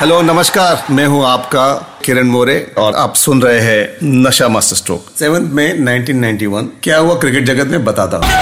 Hello नमस्कार, मैं हूं आपका किरण मोरे और आप सुन रहे हैं नशा मास्टर स्ट्रोक। 7 मई 1991 क्या हुआ क्रिकेट जगत में बताता हूं।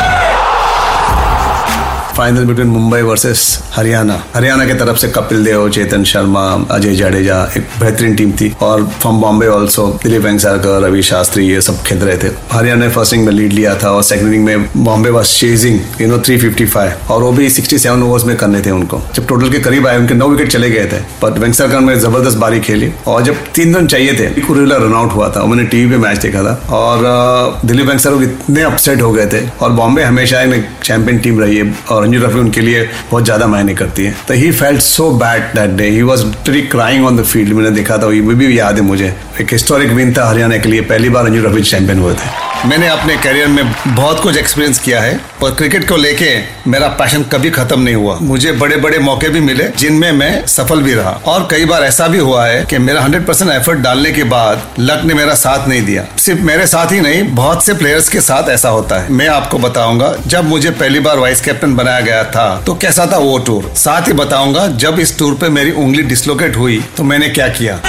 Final between Mumbai versus Haryana के तरफ से कपिल देव, चेतन शर्मा, अजय जडेजा, एक बेहतरीन टीम थी और फ्रॉम बॉम्बे ऑल्सो दिलीप वेंगसारकर, रवि शास्त्री, ये सब खेल रहे थे। हरियाणा ने फर्स्ट इनिंग में लीड लिया था और सेकंड इनिंग में बॉम्बे वाज चेजिंग 355 और वो भी 67 ओवर्स में करने थे उनको। जब टोटल के करीब आए उनके 9 विकेट चले गए थे, बट वेंगसारकर ने जबरदस्त पारी खेली और जब 3 रन चाहिए थे कुरेला रन आउट हुआ था। मैंने टीवी पे मैच देखा था और दिलीप वेंगसारकर इतने अपसेट हो गए थे। और बॉम्बे हमेशा एक चैंपियन टीम रही है और रणजी ट्रॉफी उनके लिए बहुत ज्यादा मायने करती है। तो he felt so bad that day, he was literally crying on the field. मैंने देखा था, ये भी याद है मुझे। एक हिस्टोरिक विन था हरियाणा के लिए, पहली बार रणजी ट्रॉफी चैंपियन हुए थे। मैंने अपने करियर में बहुत कुछ एक्सपीरियंस किया है और क्रिकेट को लेके मेरा पैशन कभी खत्म नहीं हुआ। मुझे बड़े बड़े मौके भी मिले जिनमें मैं सफल भी रहा और कई बार ऐसा भी हुआ है कि मेरा 100% एफर्ट डालने के बाद लक ने मेरा साथ नहीं दिया। सिर्फ मेरे साथ ही नहीं, बहुत से प्लेयर्स के साथ ऐसा होता है। मैं आपको बताऊंगा जब मुझे पहली बार वाइस कैप्टन बनाया गया था तो कैसा था वो टूर। साथ ही बताऊंगा जब इस टूर पे मेरी उंगली डिसलोकेट हुई तो मैंने क्या किया।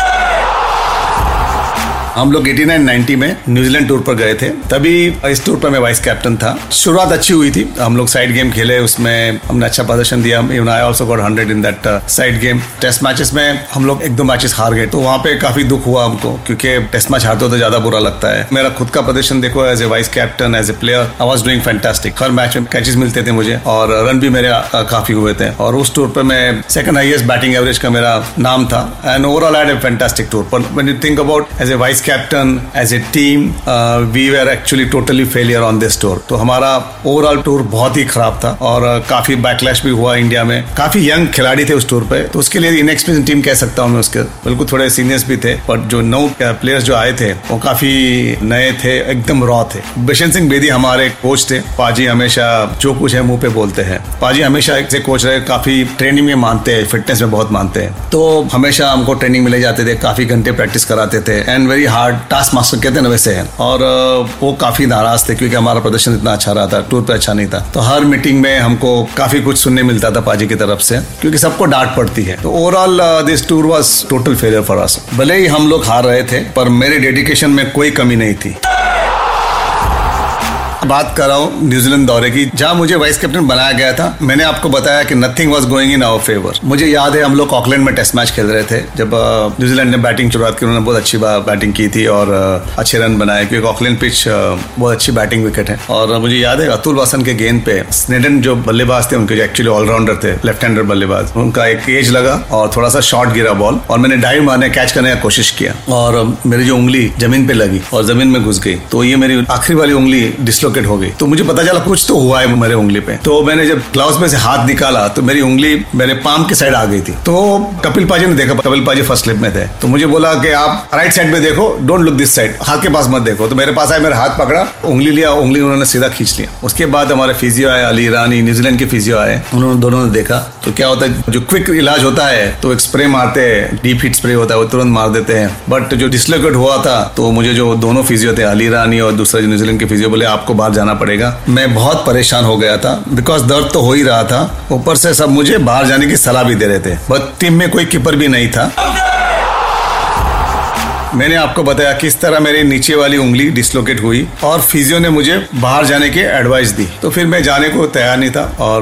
हम लोग 89-90 में न्यूजीलैंड टूर पर गए थे, तभी इस टूर पर मैं वाइस कैप्टन था। शुरुआत अच्छी हुई थी, हम लोग साइड गेम खेले, उसमें हमने अच्छा प्रदर्शन दिया। Even I also got 100 in that side game. Test matches में हम लोग 1-2 मैचेस हार गए तो वहाँ पे काफी दुख हुआ हमको, क्योंकि टेस्ट मैच हारते तो ज्यादा बुरा लगता है। मेरा खुद का प्रदर्शन देखो, as a vice captain, as a player, I was doing fantastic. हर मैच में कैचेस मिलते थे मुझे और रन भी मेरे काफी हुए थे और उस टूर पर मैं सेकंड हाईएस्ट बैटिंग एवरेज का मेरा नाम था and overall I had a fantastic tour. But when you think about as a vice captain, as a team, we were actually totally failure on this tour. तो हमारा overall tour बहुत ही खराब था और काफी बैकलैश भी हुआ इंडिया में। काफी यंग खिलाड़ी थे उस टूर पे, तो उसके लिए इनएक्सपीरियंस टीम कह सकता हूँ मैं उसके। बिल्कुल थोड़े सीनियर्स भी थे, बट जो 9 प्लेयर्स जो आए थे वो काफी नए थे, एकदम रॉ थे। बिशन सिंह बेदी हमारे कोच थे। पाजी हमेशा जो कुछ है मुंह पे बोलते हैं। पाजी हमेशा एक से कोच रहे, काफी ट्रेनिंग में मानते हैं, फिटनेस में बहुत मानते हैं। तो हमेशा हमको ट्रेनिंग में ले जाते थे, काफी घंटे प्रैक्टिस कराते थे and very hard task master कहते हैं ना वैसे है। और वो काफी नाराज थे क्योंकि हमारा प्रदर्शन इतना अच्छा रहा था, टूर पे अच्छा नहीं था। तो हर मीटिंग में हमको काफी कुछ सुनने मिलता था पाजी की तरफ से, क्योंकि सबको डांट पड़ती है। तो overall this tour was total failure for us. भले ही हम लोग हार रहे थे पर मेरे डेडिकेशन में कोई कमी नहीं थी। बात कर रहा हूँ न्यूजीलैंड दौरे की, जहाँ मुझे वाइस कैप्टन बनाया गया था। मैंने आपको बताया कि nothing was going in our favour. मुझे याद है हम लोग ऑकलैंड में टेस्ट मैच खेल रहे थे जब न्यूजीलैंड ने बैटिंग शुरुआत की। उन्होंने बहुत अच्छी बैटिंग की थी और अच्छे रन बनाए, क्योंकि ऑकलैंड पिच बहुत अच्छी बैटिंग विकेट है। और मुझे याद है अतुल वासन के गेंद पे स्नेडन जो बल्लेबाज थे, उनके जो एक्चुअली ऑलराउंडर थे, लेफ्ट हैंडर बल्लेबाज, उनका एक एज लगा और थोड़ा सा शॉर्ट गिरा बॉल और मैंने डाइव मारने कैच करने की कोशिश किया और मेरी जो उंगली जमीन पे लगी और जमीन में घुस गई। तो ये मेरी आखिरी वाली उंगली डिसलोकेट हो गई। तो मुझे पता चला कुछ तो हुआ है मेरे उंगली पे। तो मैंने जब ग्लव्स में से हाथ निकाला तो मेरी उंगली मेरे पाम के साइड आ गई थी। तो कपिल पाजी ने देखा, कपिल पाजी फर्स्ट स्लिप में थे, तो मुझे बोला कि आप राइट साइड में देखो, डोंट लुक दिस साइड, हाथ के पास मत देखो। तो मेरे पास आया, मेरा हाथ पकड़ा, उंगली लिया, उंगली उन्होंने सीधा खींच लिया। उसके बाद हमारे फिजियो आए, अली ईरानी न्यूजीलैंड के फिजियो आए, उन्होंने दोनों ने देखा तो क्या होता है, जो क्विक इलाज होता है तो एक स्प्रे मारते हैं, डीप हिट स्प्रे होता है, वो तुरंत मार देते हैं। बट जो डिसलोकेट हुआ था तो मुझे जो दोनों फिजियो थे, अली ईरानी और दूसरा न्यूजीलैंड के फिजियो, बोले आपको बाहर जाना पड़ेगा। मैं बहुत परेशान हो गया था बिकॉज दर्द तो हो ही रहा था, ऊपर से सब मुझे बाहर जाने की सलाह भी दे रहे थे। बट टीम में कोई कीपर भी नहीं था। मैंने आपको बताया किस तरह मेरी नीचे वाली उंगली डिसलोकेट हुई और फिजियो ने मुझे बाहर जाने की एडवाइस दी। तो फिर मैं जाने को तैयार नहीं था और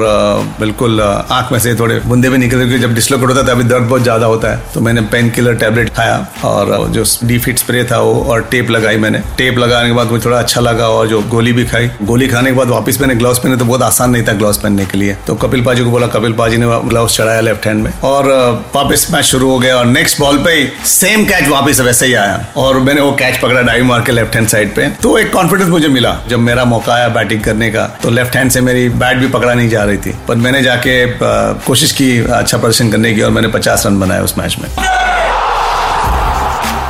बिल्कुल आंख में से थोड़े बूंदे भी निकल गए। जब डिसलोकेट होता है तभी दर्द बहुत ज्यादा होता है, तो मैंने पेन किलर टैबलेट खाया और जो डीफिट स्प्रे था वो और टेप लगाई। मैंने टेप लगाने के बाद मुझे थोड़ा अच्छा लगा और जो गोली भी खाई। गोली खाने के बाद वापस मैंने ग्लव्स पहने, तो बहुत आसान नहीं था ग्लव्स पहनने के लिए। तो कपिल पाजी को बोला, कपिल पाजी ने ग्लव्स चढ़ाया लेफ्ट हैंड में और वापस मैच शुरू हो गया। और नेक्स्ट बॉल पे सेम कैच वापस वैसे ही आया और मैंने वो कैच पकड़ा डाइव मार के लेफ्ट हैंड साइड पे। तो एक कॉन्फिडेंस मुझे मिला। जब मेरा मौका आया बैटिंग करने का तो लेफ्ट हैंड से मेरी बैट भी पकड़ा नहीं जा रही थी, पर मैंने जाके कोशिश की अच्छा प्रदर्शन करने की और मैंने 50 रन बनाए उस मैच में।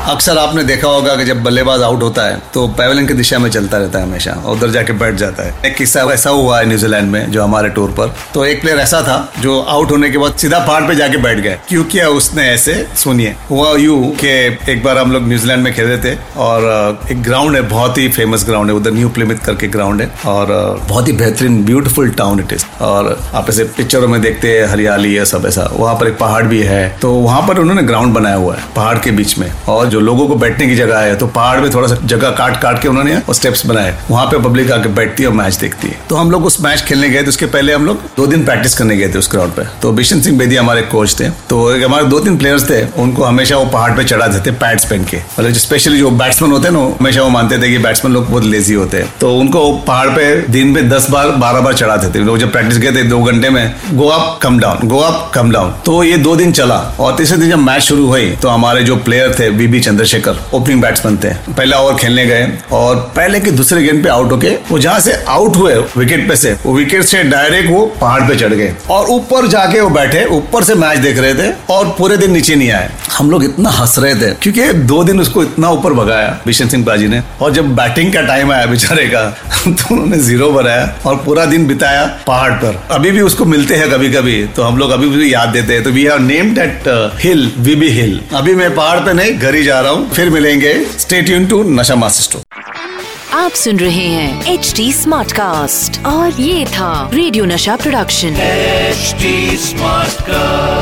अक्सर आपने देखा होगा कि जब बल्लेबाज आउट होता है तो पैवेलियन की दिशा में चलता रहता है हमेशा और उधर जाके बैठ जाता है। एक किस्सा ऐसा हुआ है न्यूजीलैंड में जो हमारे टूर पर, तो एक प्लेयर ऐसा था जो आउट होने के बाद सीधा पहाड़ पे जाके बैठ गया। क्यों किया उसने ऐसे, सुनिए। हुआ यूं कि एक बार हम लोग न्यूजीलैंड में खेल रहे थे और एक ग्राउंड है, बहुत ही फेमस ग्राउंड है उधर, न्यू प्लेमिथ करके ग्राउंड है और बहुत ही बेहतरीन ब्यूटीफुल टाउन इट इज। और आप ऐसे पिक्चरों में देखते हैं हरियाली है सब ऐसा। वहाँ पर एक पहाड़ भी है, तो वहाँ पर उन्होंने ग्राउंड बनाया हुआ है पहाड़ के बीच में और लोगों को बैठने की जगह है। तो पहाड़ में थोड़ा सा जगह काट काट के उन्होंने और स्टेप्स बनाए, वहां पे पब्लिक आके बैठती है और मैच देखती है। तो हम लोग उस मैच खेलने गए थे, उसके पहले हम लोग 2 दिन प्रैक्टिस करने गए थे उस ग्राउंड पे। तो बिशन सिंह बेदी हमारे कोच थे, तो हमारे 2-3 प्लेयर्स थे, उनको हमेशा वो पहाड़ पे चढ़ा देते पैड्स पहन के। मतलब स्पेशली जो बैट्समैन होते हैं ना, हमेशा वो मानते थे कि बैट्समैन लोग बहुत लेजी होते हैं, तो उनको पहाड़ पे दिन में 10 बार 12 बार चढ़ा देते लोग। जब प्रैक्टिस गए थे 2 घंटे में go up come down go up come down, तो ये 2 दिन चला। और तीसरे दिन जब मैच शुरू हुई तो हमारे जो प्लेयर थे बीबी चंद्रशेखर ओपनिंग बैट्समैन थे, पहला ओवर खेलने गए और पहले के दूसरे गेंद पे आउट होके वो जहां से आउट हुए विकेट पे से, वो विकेट से डायरेक्ट वो पहाड़ पे चढ़ गए और ऊपर जाके वो बैठे, ऊपर से मैच देख रहे थे और पूरे दिन नीचे नहीं आए। हम लोग इतना हंस रहे थे क्योंकि 2 दिन उसको इतना ऊपर भगाया बिशन सिंह बाजी ने। और जब बैटिंग का टाइम आया बेचारे का तो उन्होंने 0 बनाया और पूरा दिन बिताया पहाड़ पर। अभी भी उसको मिलते हैं कभी कभी, तो हम लोग अभी भी याद देते हैं। तो we have named that hill Bibi hill. अभी मैं पहाड़ पे नहीं घर ही जा रहा हूँ, फिर मिलेंगे। Stay tuned to Nasha master stroke. आप सुन रहे हैं HD स्मार्ट कास्ट और ये था radio Nasha production HD smart cast.